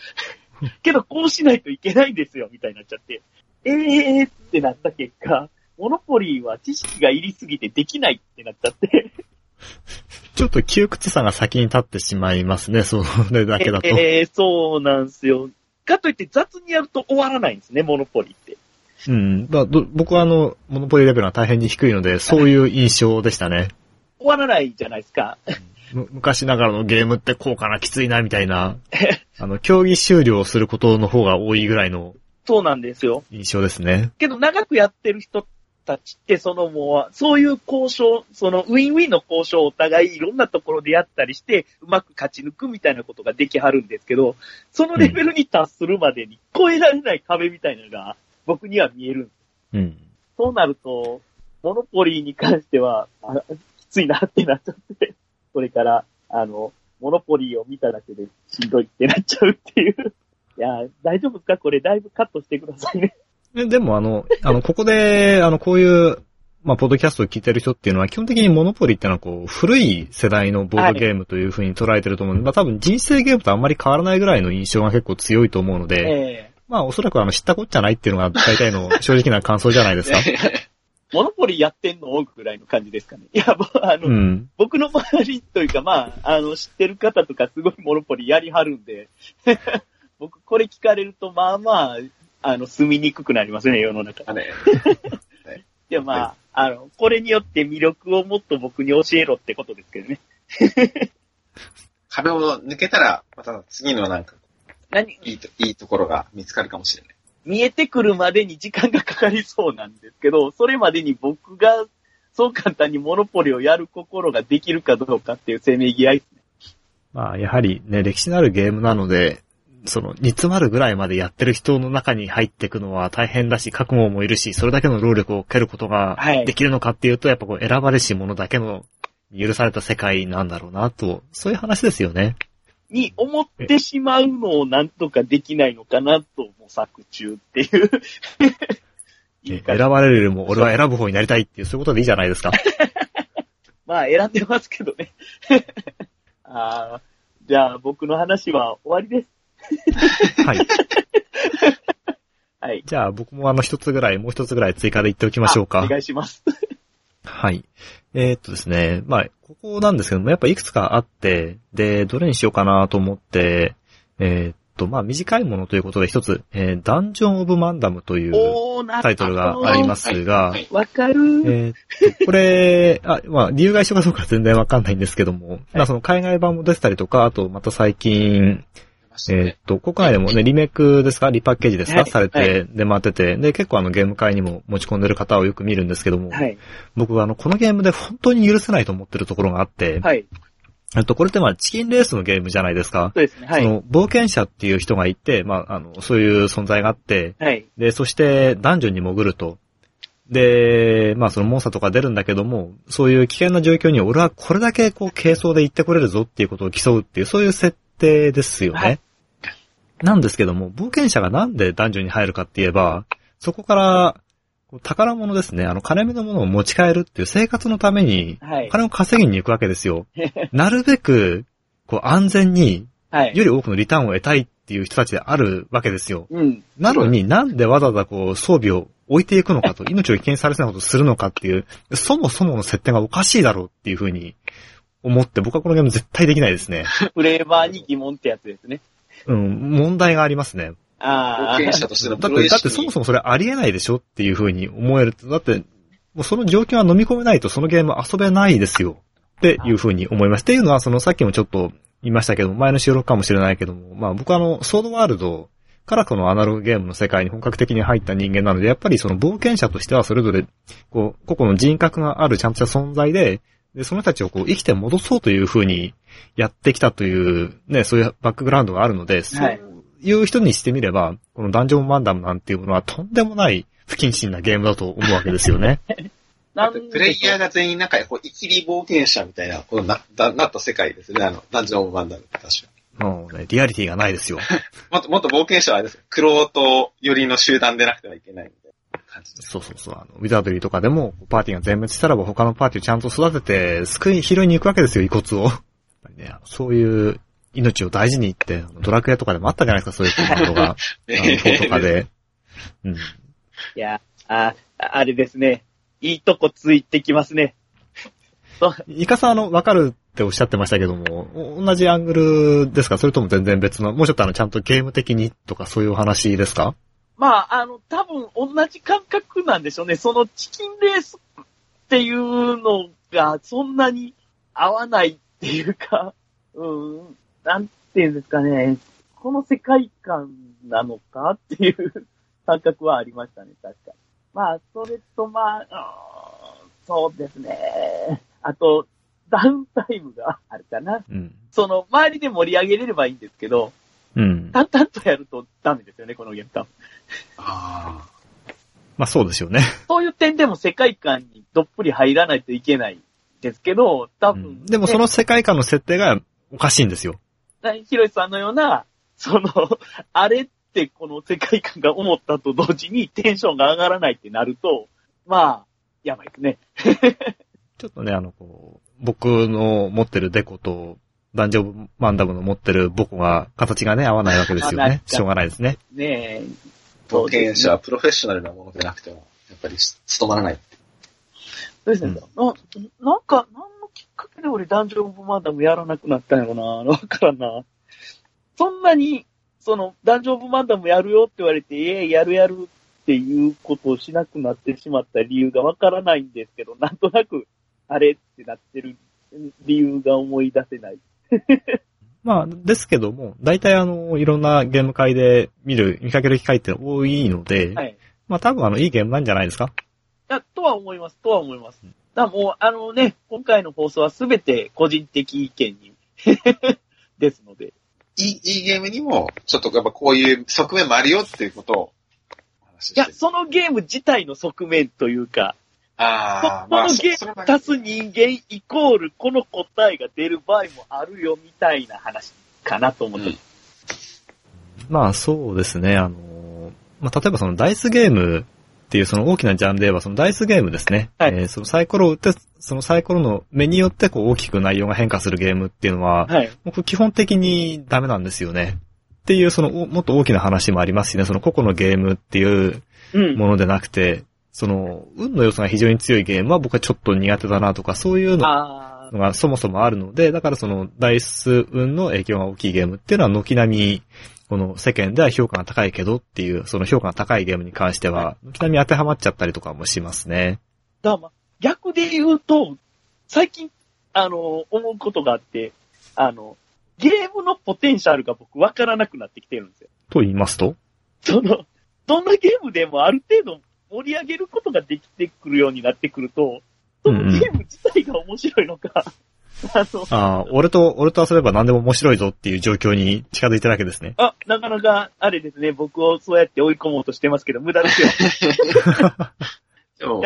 けどこうしないといけないんですよ、みたいになっちゃって。ええー、ってなった結果、モノポリーは知識が入りすぎてできないってなっちゃって。ちょっと窮屈さが先に立ってしまいますね、それだけだと。ええー、そうなんですよ。かといって雑にやると終わらないんですね、モノポリって。うん。だ僕はあの、モノポリレベルが大変に低いので、そういう印象でしたね。終わらないじゃないですか。昔ながらのゲームってこうかな、きついな、みたいな。あの、競技終了することの方が多いぐらいの。そうなんですよ。印象ですね。けど長くやってる人たちって、そのもう、そういう交渉、そのウィンウィンの交渉をお互いいろんなところでやったりして、うまく勝ち抜くみたいなことができはるんですけど、そのレベルに達するまでに超えられない壁みたいなのが僕には見える。うん。そうなると、モノポリーに関しては、あ、きついなってなっちゃって、それから、あの、モノポリーを見ただけでしんどいってなっちゃうっていう。いや、大丈夫か？これだいぶカットしてくださいね。でもあの、あの、ここで、あの、こういう、まあ、ポッドキャストを聞いてる人っていうのは、基本的にモノポリってのはこう、古い世代のボードゲームというふうに捉えてると思うんで、まあ、多分人生ゲームとあんまり変わらないぐらいの印象が結構強いと思うので、えー、まあ、おそらくあの、知ったこっちゃないっていうのが大体の正直な感想じゃないですか。モノポリやってんの多くぐらいの感じですかね。いや、あの、うん、僕の周りというか、まあ、あの、知ってる方とかすごいモノポリやりはるんで、僕これ聞かれると、まあまあ、あの、住みにくくなりますね、世の中ね。でもまあ、はい、あの、これによって魅力をもっと僕に教えろってことですけどね。壁を抜けたら、また次のなんか、何いいと、いいところが見つかるかもしれない。見えてくるまでに時間がかかりそうなんですけど、それまでに僕がそう簡単にモノポリをやる心ができるかどうかっていうせめぎ合いですね。まあ、やはりね、歴史のあるゲームなので、その、煮詰まるぐらいまでやってる人の中に入っていくのは大変だし、覚悟もいるし、それだけの労力をかけることができるのかっていうと、はい、やっぱこう、選ばれし者だけの許された世界なんだろうなと、そういう話ですよね。に思ってしまうのをなんとかできないのかなと、模索中っていう。いい選ばれるよりも俺は選ぶ方になりたいっていう、そういうことでいいじゃないですか。まあ、選んでますけどね。あ、じゃあ、僕の話は終わりです。はい。はい。じゃあ僕もあの一つぐらい、もう一つぐらい追加で言っておきましょうか。お願いします。はい。えー、っとですね、まあ、ここなんですけども、やっぱいくつかあって、で、どれにしようかなと思って、えー、っと、まあ、短いものということで一つ、えー、ダンジョン・オブ・マンダムというタイトルがありますが、わかるー。えー、っと、これ、あ、まあ、理由が一緒かどうか全然わかんないんですけども、はい、まあ、その海外版も出てたりとか、あとまた最近、えっと、国内でもね、リメイクですかリパッケージですか、はい、されて、出回ってて、で、結構あのゲーム会にも持ち込んでる方をよく見るんですけども、はい、僕はあの、このゲームで本当に許せないと思ってるところがあって、はい、えっと、これってまあ、チキンレースのゲームじゃないですか。そうですね。はい、その、冒険者っていう人がいて、まあ、あの、そういう存在があって、はい、で、そして、ダンジョンに潜ると。で、まあそのモンスターとか出るんだけども、そういう危険な状況に俺はこれだけこう、軽装で行ってこれるぞっていうことを競うっていう、そういう設定ですよね。はい、なんですけども、冒険者がなんでダンジョンに入るかって言えば、そこから、宝物ですね、あの、金目のものを持ち帰るっていう生活のために、お金を稼ぎに行くわけですよ。はい、なるべく、こう、安全に、はい、より多くのリターンを得たいっていう人たちであるわけですよ。うん、なのになんでわざわざこう装備を置いていくのかと、命を危険にされそうなことをするのかっていう、そもそもの設定がおかしいだろうっていうふうに思って、僕はこのゲーム絶対できないですね。フレーバーに疑問ってやつですね。うん、問題がありますね。ああ。としてのだって、だってそもそもそれありえないでしょっていうふうに思える。だって、もうその状況は飲み込めないとそのゲーム遊べないですよ。っていうふうに思います。っていうのは、そのさっきもちょっと言いましたけど、前の収録かもしれないけども、まあ僕はあの、ソードワールドからこのアナログゲームの世界に本格的に入った人間なので、やっぱりその冒険者としてはそれぞれ、こう、個々の人格があるちゃんとした存在で、で、その人たちをこう生きて戻そうというふうにやってきたという、ね、そういうバックグラウンドがあるので、はい、そういう人にしてみれば、このダンジョンマンダムなんていうものはとんでもない不謹慎なゲームだと思うわけですよね。なんでプレイヤーが全員なんか、こう、生きり冒険者みたいな、このな、なった世界ですね、あの、ダンジョンマンダムって確かに。もうね、リアリティがないですよ。もっと、もっと冒険者はあれですよ、クロート寄りの集団でなくてはいけないみたいな感じです。そうそうそう、あの、ウィザードリーとかでも、パーティーが全滅したらば他のパーティーをちゃんと育てて、救い、拾いに行くわけですよ、遺骨を。やっぱりね、そういう、命を大事にって、ドラクエとかでもあったじゃないですか、そういうことが。フォーとかで。うん。いや、あ、あれですね。いいとこついてきますね。イカさん、あの、わかるっておっしゃってましたけども、同じアングルですか？それとも全然別の、もうちょっとあの、ちゃんとゲーム的にとかそういうお話ですか？まあ、あの、多分同じ感覚なんでしょうね。そのチキンレースっていうのがそんなに合わないっていうか、うん、なんていうんですかね、この世界観なのかっていう感覚はありましたね、確かに。まあ、それとまあ、そうですね。あと、ダウンタイムがあるかな。うん、その、周りで盛り上げれればいいんですけど、うん、淡々とやるとダメですよね、このゲーム多分。ああ。まあそうですよね。そういう点でも世界観にどっぷり入らないといけないですけど、多分、ねうん。でもその世界観の設定がおかしいんですよ。ひろしさんのような、その、あれで、この世界観が思ったと同時にテンションが上がらないってなると、まあ、やばいですね。ちょっとね、あの、こう、僕の持ってるデコと、ダンジョンマンダムの持ってるボコが、形がね、合わないわけですよね。しょうがないですね。ねえ。冒険者はプロフェッショナルなものでなくても、やっぱり務まらないって。そうですね。うん、な, なんか、何のきっかけで俺ダンジョンマンダムやらなくなったんやろな。わからんな。そんなに、その、ダンジョン・オブ・マンダムやるよって言われて、ええ、やるやるっていうことをしなくなってしまった理由がわからないんですけど、なんとなく、あれってなってる理由が思い出せない。まあ、ですけども、大体あの、いろんなゲーム会で見る、見かける機会って多いので、はい、まあ多分あの、いいゲームなんじゃないですか？いや、とは思います、とは思います。だもう、あのね、今回の放送はすべて個人的意見にですので、いい、いいゲームにも、ちょっとやっぱこういう側面もあるよっていうことを話して。いや、そのゲーム自体の側面というか、ああ、このゲーム足す人間イコールこの答えが出る場合もあるよみたいな話かなと思って、うん、まあそうですね、あの、まあ例えばそのダイスゲームっていうその大きなジャンルで言えばそのダイスゲームですね。はい、えー、そのサイコロを打って、そのサイコロの目によってこう大きく内容が変化するゲームっていうのは、はい、僕基本的にダメなんですよね。っていうそのもっと大きな話もありますしね、その個々のゲームっていうものでなくて、うん、その運の要素が非常に強いゲームは僕はちょっと苦手だなとかそういうのがそもそもあるので、だからそのダイス運の影響が大きいゲームっていうのは軒並みこの世間では評価が高いけどっていうその評価が高いゲームに関しては軒並み当てはまっちゃったりとかもしますね。だま。逆で言うと、最近、あの、思うことがあって、あの、ゲームのポテンシャルが僕分からなくなってきてるんですよ。と言いますと？その、どんなゲームでもある程度盛り上げることができてくるようになってくると、そのゲーム自体が面白いのか、うんうん、あの、ああ、俺と、俺と遊べば何でも面白いぞっていう状況に近づいてるわけですね。あ、なかなか、あれですね、僕をそうやって追い込もうとしてますけど、無駄ですよ。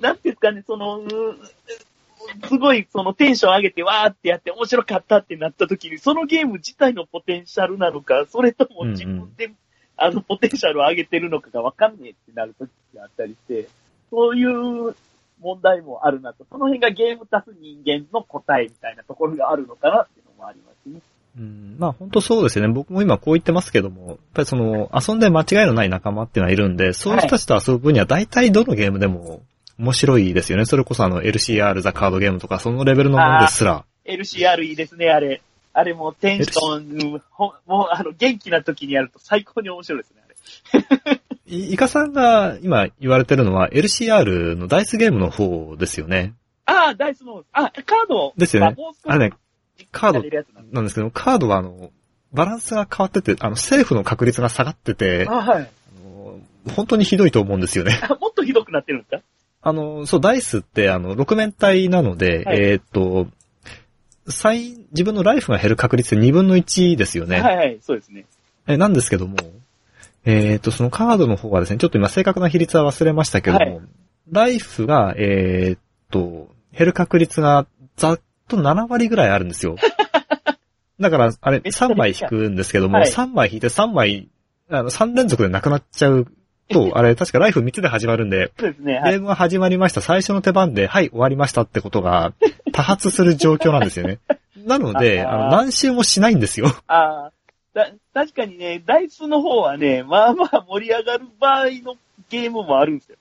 なんていうんですかね、その、すごいそのテンション上げてわーってやって面白かったってなった時に、そのゲーム自体のポテンシャルなのか、それとも自分で、うんうん、あのポテンシャルを上げてるのかがわかんねえってなる時があったりして、そういう問題もあるなと、その辺がゲーム足す人間の答えみたいなところがあるのかなっていうのもありますね。うん、まあ本当そうですよね。僕も今こう言ってますけども、やっぱりその遊んで間違いのない仲間っていうのはいるんで、そういう人たちと遊ぶ分には大体どのゲームでも面白いですよね。それこそあの エルシーアール ザカードゲームとかそのレベルのものですら。エルシーアール いいですね、あれ。あれもうテンション、もうあの元気な時にやると最高に面白いですね、あれ。イカさんが今言われてるのは エルシーアール のダイスゲームの方ですよね。ああ、ダイスの、あ、カードですよね。あれね。カードなんですけど、カードはあの、バランスが変わってて、あの、セーフの確率が下がってて、あ、はい、あの本当にひどいと思うんですよね。あ、もっとひどくなってるんですか？あの、そう、ダイスって、あの、ろく面体なので、はい、えー、っと、最、自分のライフが減る確率でにぶんのいちですよね。はいはい、そうですね。え、なんですけども、えー、っと、そのカードの方はですね、ちょっと今正確な比率は忘れましたけども、はい、ライフが、えー、っと、減る確率がざっとななわりぐらいあるんですよ。だから、あれ、さんまい引くんですけども、はい、さんまい引いてさんまい、あの、さんれんぞくでなくなっちゃうと、あれ、確かライフみっつで始まるんで、そうですね、はい、ゲームが始まりました、最初の手番で、はい、終わりましたってことが、多発する状況なんですよね。なので、あの、何周もしないんですよ。ああ、だ、確かにね、ダイスの方はね、まあまあ盛り上がる場合のゲームもあるんですよ。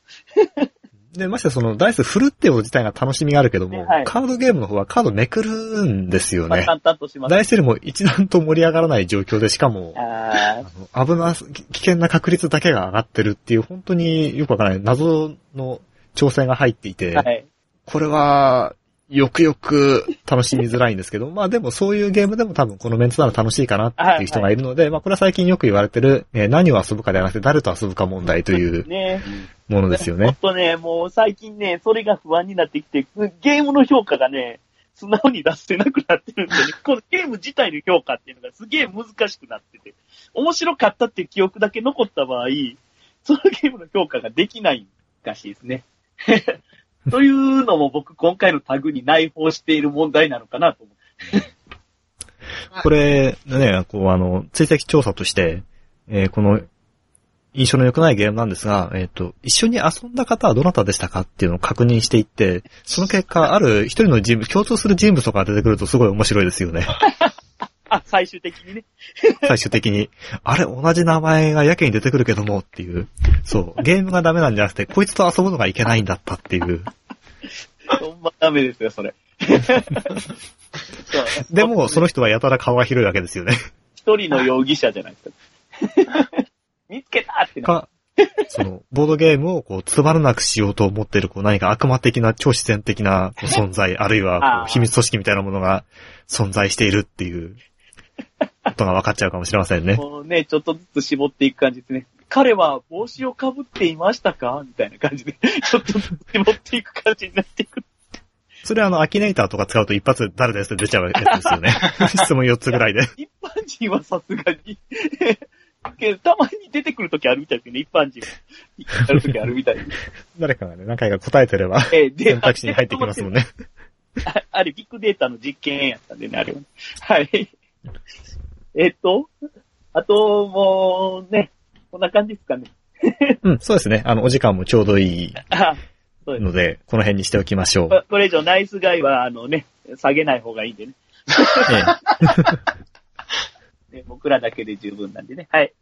で、ましてその、ダイス振るっていうこと自体が楽しみがあるけども、ね、はい、カードゲームの方はカードめくるんですよね。淡々とします。ダイスよりも一段と盛り上がらない状況で、しかも、ああの危な、危険な確率だけが上がってるっていう、本当によくわからない謎の調整が入っていて、はい、これは、よくよく楽しみづらいんですけど、まあでもそういうゲームでも多分このメンツなら楽しいかなっていう人がいるので、はいはい、まあこれは最近よく言われてる、えー、何を遊ぶかではなくて誰と遊ぶか問題というものですよね。ね、ほんとね、もう最近ね、それが不安になってきて、ゲームの評価がね、素直に出せなくなってるんでね、このゲーム自体の評価っていうのがすげえ難しくなってて、面白かったっていう記憶だけ残った場合、そのゲームの評価ができないらしいですね。というのも僕今回のタグに内包している問題なのかなと思ってこれね、こうあの追跡調査として、えー、この印象の良くないゲームなんですが、えっと一緒に遊んだ方はどなたでしたかっていうのを確認していって、その結果ある一人の人物、共通する人物とか出てくるとすごい面白いですよね。あ、最終的にね。最終的に、あれ、同じ名前がやけに出てくるけどもっていう、そう、ゲームがダメなんじゃなくて、こいつと遊ぶのがいけないんだったっていう。ほんまダメですよ、それ。でも、その人はやたら顔が広いわけですよね。一人の容疑者じゃないですか。見つけたってな。その、ボードゲームをこう、つまらなくしようと思ってる、こう、何か悪魔的な、超自然的な存在、あるいはこう、秘密組織みたいなものが存在しているっていう。ことが分かっちゃうかもしれませんね。もうね、ちょっとずつ絞っていく感じですね。彼は帽子をかぶっていましたかみたいな感じで、ちょっとずつ絞っていく感じになっていく。それはあの、アキネイターとか使うと一発誰ですって出ちゃうやつですよね。質問よっつぐらいで。一般人はさすがに。けどたまに出てくるときあるみたいですね、一般人は。あるときあるみたいです。誰かがね、何回か答えてれば、選択肢に入ってきますもんね。あ, あれ、ビッグデータの実験やったんでね、あれは。はい。えっと、あと、もうね、こんな感じですかね。うん、そうですね。あの、お時間もちょうどいいので、この辺にしておきましょう。これ以上、ナイスガイは、あのね、下げない方がいいんでね。ね、僕らだけで十分なんでね。はい。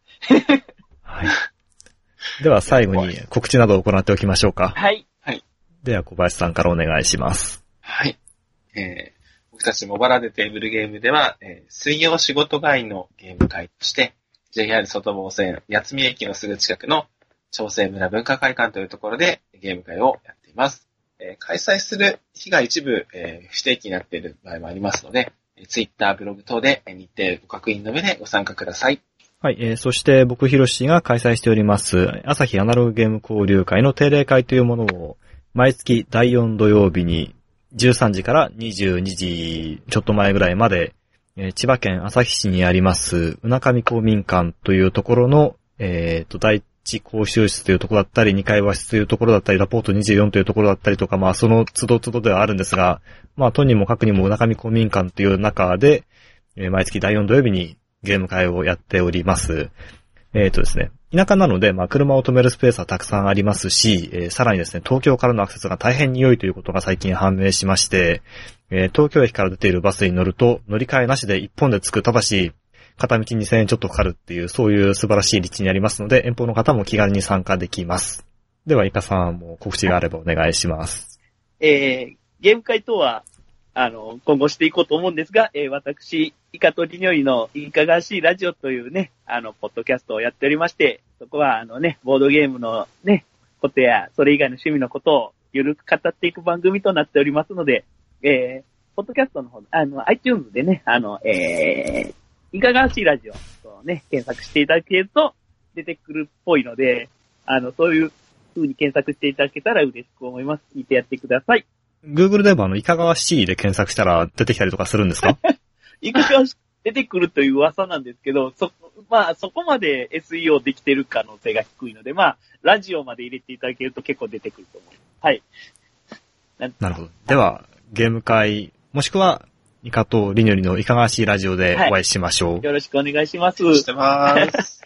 はい。では、最後に告知などを行っておきましょうか。はい。はい。では、小林さんからお願いします。はい。えー僕たち茂原でテーブルゲームでは、えー、水曜仕事帰りのゲーム会として ジェイアール 外房線八海駅のすぐ近くの長生村文化会館というところでゲーム会をやっています、えー、開催する日が一部、えー、不定期になっている場合もありますので、えー、Twitter、ブログ等で日程ご確認の上でご参加ください。はい、えー、そして僕ひろしが開催しております朝日アナログゲーム交流会の定例会というものを毎月だいよん土曜日にじゅうさんじからにじゅうにじちょっと前ぐらいまで、えー、千葉県旭市にありますうなかみ公民館というところの、えっと、第一講習室というところだったり、にかい和室というところだったり、ラポートにじゅうよんというところだったりとか、まあその都度都度ではあるんですが、まあとにもかくにもうなかみ公民館という中で、えー、毎月だいよん土曜日にゲーム会をやっております。えっとですね、田舎なので、まあ、車を止めるスペースはたくさんありますし、えー、さらにですね、東京からのアクセスが大変に良いということが最近判明しまして、えー、東京駅から出ているバスに乗ると、乗り換えなしで一本で着く、ただし、片道にせんえんちょっとかかるっていう、そういう素晴らしい立地にありますので、遠方の方も気軽に参加できます。では、イカさんも告知があればお願いします。えー、ゲーム会とは、あの、今後していこうと思うんですが、えー、私、イカとりにょりのいかがわしいラジオというね、あの、ポッドキャストをやっておりまして、そこはあのね、ボードゲームのね、ことや、それ以外の趣味のことをゆるく語っていく番組となっておりますので、えー、ポッドキャストの方、あの、iTunes でね、あの、えー、いかがわしいラジオとね、検索していただけると出てくるっぽいので、あの、そういう風に検索していただけたら嬉しく思います。聞いてやってください。Google でもあの、いかがわしいで検索したら出てきたりとかするんですか？いかがわしい出てくるという噂なんですけど、そ、まあ、そこまで エスイーオー できてる可能性が低いので、まあ、ラジオまで入れていただけると結構出てくると思います。はい。な, なるほど。では、ゲーム会、もしくは、イカとりにょりのいかがわしいラジオでお会いしましょう。はい、よろしくお願いします。してます。